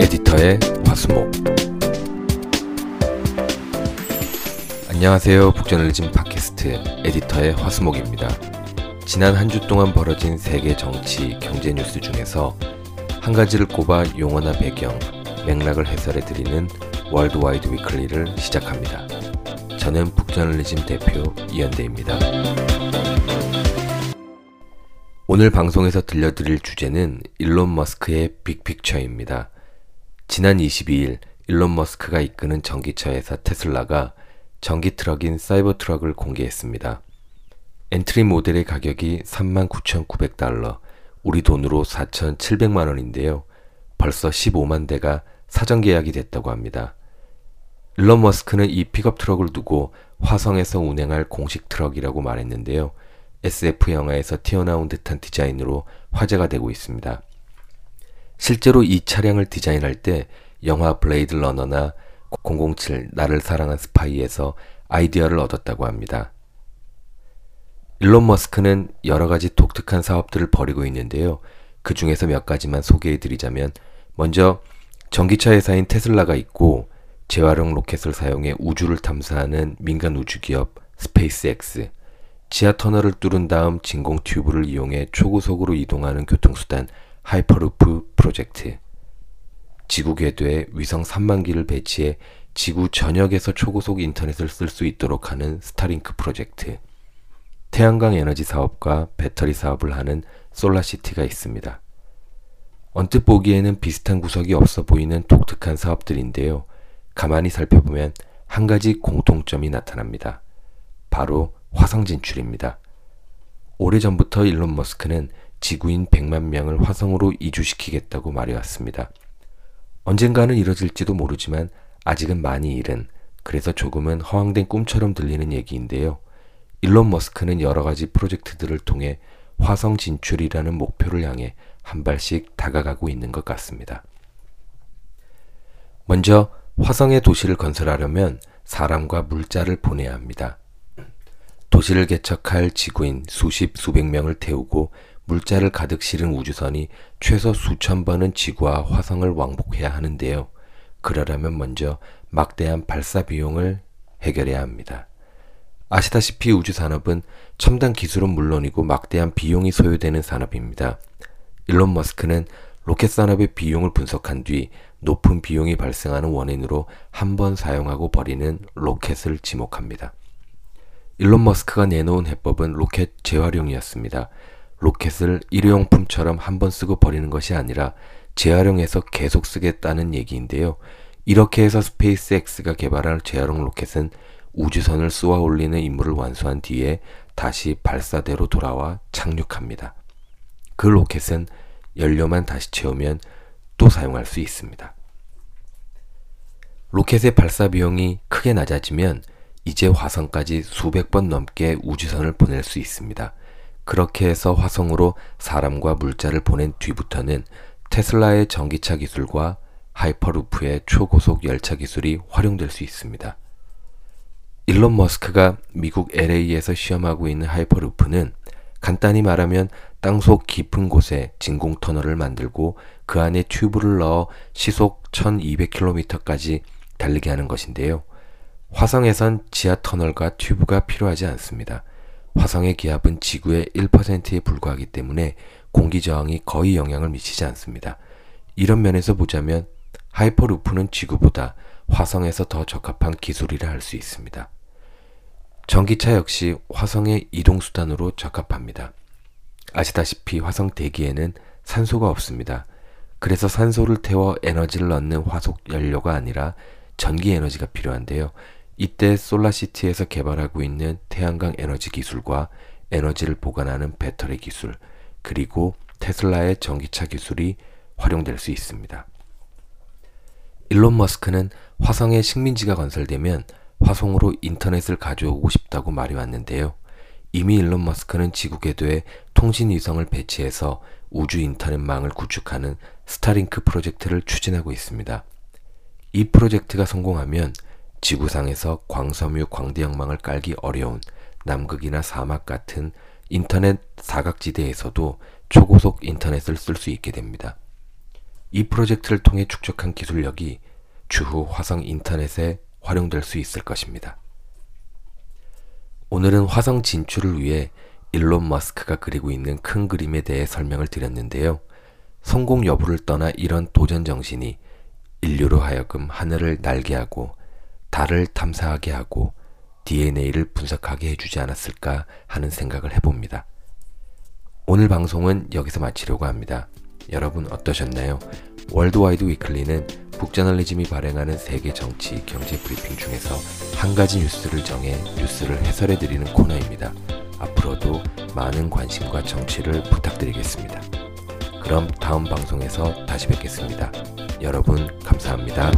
에디터의 화수목. 안녕하세요. 북저널리즘 팟캐스트 에디터의 화수목입니다. 지난 한 주 동안 벌어진 세계 정치, 경제 뉴스 중에서 한 가지를 꼽아 용어나 배경, 맥락을 해설해드리는 월드와이드 위클리를 시작합니다. 저는 북저널리즘 대표 이현대입니다. 오늘 방송에서 들려드릴 주제는 일론 머스크의 빅픽처입니다. 지난 22일 일론 머스크가 이끄는 전기차 회사 테슬라가 전기 트럭인 사이버 트럭을 공개했습니다. 엔트리 모델의 가격이 39,900달러, 우리 돈으로 4,700만원인데요. 벌써 15만 대가 사전 계약이 됐다고 합니다. 일론 머스크는 이 픽업 트럭을 두고 화성에서 운행할 공식 트럭이라고 말했는데요. SF 영화에서 튀어나온 듯한 디자인으로 화제가 되고 있습니다. 실제로 이 차량을 디자인할 때 영화 블레이드 러너나 007 나를 사랑한 스파이에서 아이디어를 얻었다고 합니다. 일론 머스크는 여러 가지 독특한 사업들을 벌이고 있는데요. 그 중에서 몇 가지만 소개해드리자면, 먼저 전기차 회사인 테슬라가 있고, 재활용 로켓을 사용해 우주를 탐사하는 민간 우주기업 스페이스X, 지하 터널을 뚫은 다음 진공 튜브를 이용해 초고속으로 이동하는 교통수단 하이퍼루프 프로젝트, 지구 궤도에 위성 3만기를 배치해 지구 전역에서 초고속 인터넷을 쓸 수 있도록 하는 스타링크 프로젝트, 태양광 에너지 사업과 배터리 사업을 하는 솔라시티가 있습니다. 언뜻 보기에는 비슷한 구석이 없어 보이는 독특한 사업들인데요. 가만히 살펴보면 한 가지 공통점이 나타납니다. 바로 화성 진출입니다. 오래전부터 일론 머스크는 지구인 100만 명을 화성으로 이주시키겠다고 말해왔습니다. 언젠가는 이뤄질지도 모르지만 아직은 많이 이른, 그래서 조금은 허황된 꿈처럼 들리는 얘기인데요. 일론 머스크는 여러 가지 프로젝트들을 통해 화성 진출이라는 목표를 향해 한 발씩 다가가고 있는 것 같습니다. 먼저 화성의 도시를 건설하려면 사람과 물자를 보내야 합니다. 도시를 개척할 지구인 수십, 수백 명을 태우고 물자를 가득 실은 우주선이 최소 수천 번은 지구와 화성을 왕복해야 하는데요. 그러려면 먼저 막대한 발사 비용을 해결해야 합니다. 아시다시피 우주산업은 첨단 기술은 물론이고 막대한 비용이 소요되는 산업입니다. 일론 머스크는 로켓 산업의 비용을 분석한 뒤 높은 비용이 발생하는 원인으로 한 번 사용하고 버리는 로켓을 지목합니다. 일론 머스크가 내놓은 해법은 로켓 재활용이었습니다. 로켓을 일회용품처럼 한 번 쓰고 버리는 것이 아니라 재활용해서 계속 쓰겠다는 얘기인데요. 이렇게 해서 스페이스X가 개발한 재활용 로켓은 우주선을 쏘아 올리는 임무를 완수한 뒤에 다시 발사대로 돌아와 착륙합니다. 그 로켓은 연료만 다시 채우면 또 사용할 수 있습니다. 로켓의 발사 비용이 크게 낮아지면 이제 화성까지 수백 번 넘게 우주선을 보낼 수 있습니다. 그렇게 해서 화성으로 사람과 물자를 보낸 뒤부터는 테슬라의 전기차 기술과 하이퍼루프의 초고속 열차 기술이 활용될 수 있습니다. 일론 머스크가 미국 LA에서 시험하고 있는 하이퍼루프는 간단히 말하면 땅속 깊은 곳에 진공 터널을 만들고 그 안에 튜브를 넣어 시속 1200km까지 달리게 하는 것인데요. 화성에선 지하 터널과 튜브가 필요하지 않습니다. 화성의 기압은 지구의 1%에 불과하기 때문에 공기 저항이 거의 영향을 미치지 않습니다. 이런 면에서 보자면 하이퍼루프는 지구보다 화성에서 더 적합한 기술이라 할 수 있습니다. 전기차 역시 화성의 이동수단으로 적합합니다. 아시다시피 화성 대기에는 산소가 없습니다. 그래서 산소를 태워 에너지를 얻는 화석 연료가 아니라 전기 에너지가 필요한데요. 이때 솔라시티에서 개발하고 있는 태양광 에너지 기술과 에너지를 보관하는 배터리 기술, 그리고 테슬라의 전기차 기술이 활용될 수 있습니다. 일론 머스크는 화성의 식민지가 건설되면 화성으로 인터넷을 가져오고 싶다고 말해왔는데요. 이미 일론 머스크는 지구 궤도에 통신위성을 배치해서 우주 인터넷망을 구축하는 스타링크 프로젝트를 추진하고 있습니다. 이 프로젝트가 성공하면 지구상에서 광섬유 광대역망을 깔기 어려운 남극이나 사막 같은 인터넷 사각지대에서도 초고속 인터넷을 쓸 수 있게 됩니다. 이 프로젝트를 통해 축적한 기술력이 추후 화성 인터넷에 활용될 수 있을 것입니다. 오늘은 화성 진출을 위해 일론 머스크가 그리고 있는 큰 그림에 대해 설명을 드렸는데요. 성공 여부를 떠나 이런 도전 정신이 인류로 하여금 하늘을 날게 하고 달을 탐사하게 하고 DNA를 분석하게 해주지 않았을까 하는 생각을 해봅니다. 오늘 방송은 여기서 마치려고 합니다. 여러분 어떠셨나요? 월드와이드 위클리는 북저널리즘이 발행하는 세계 정치, 경제 브리핑 중에서 한 가지 뉴스를 정해 뉴스를 해설해드리는 코너입니다. 앞으로도 많은 관심과 정치를 부탁드리겠습니다. 그럼 다음 방송에서 다시 뵙겠습니다. 여러분 감사합니다.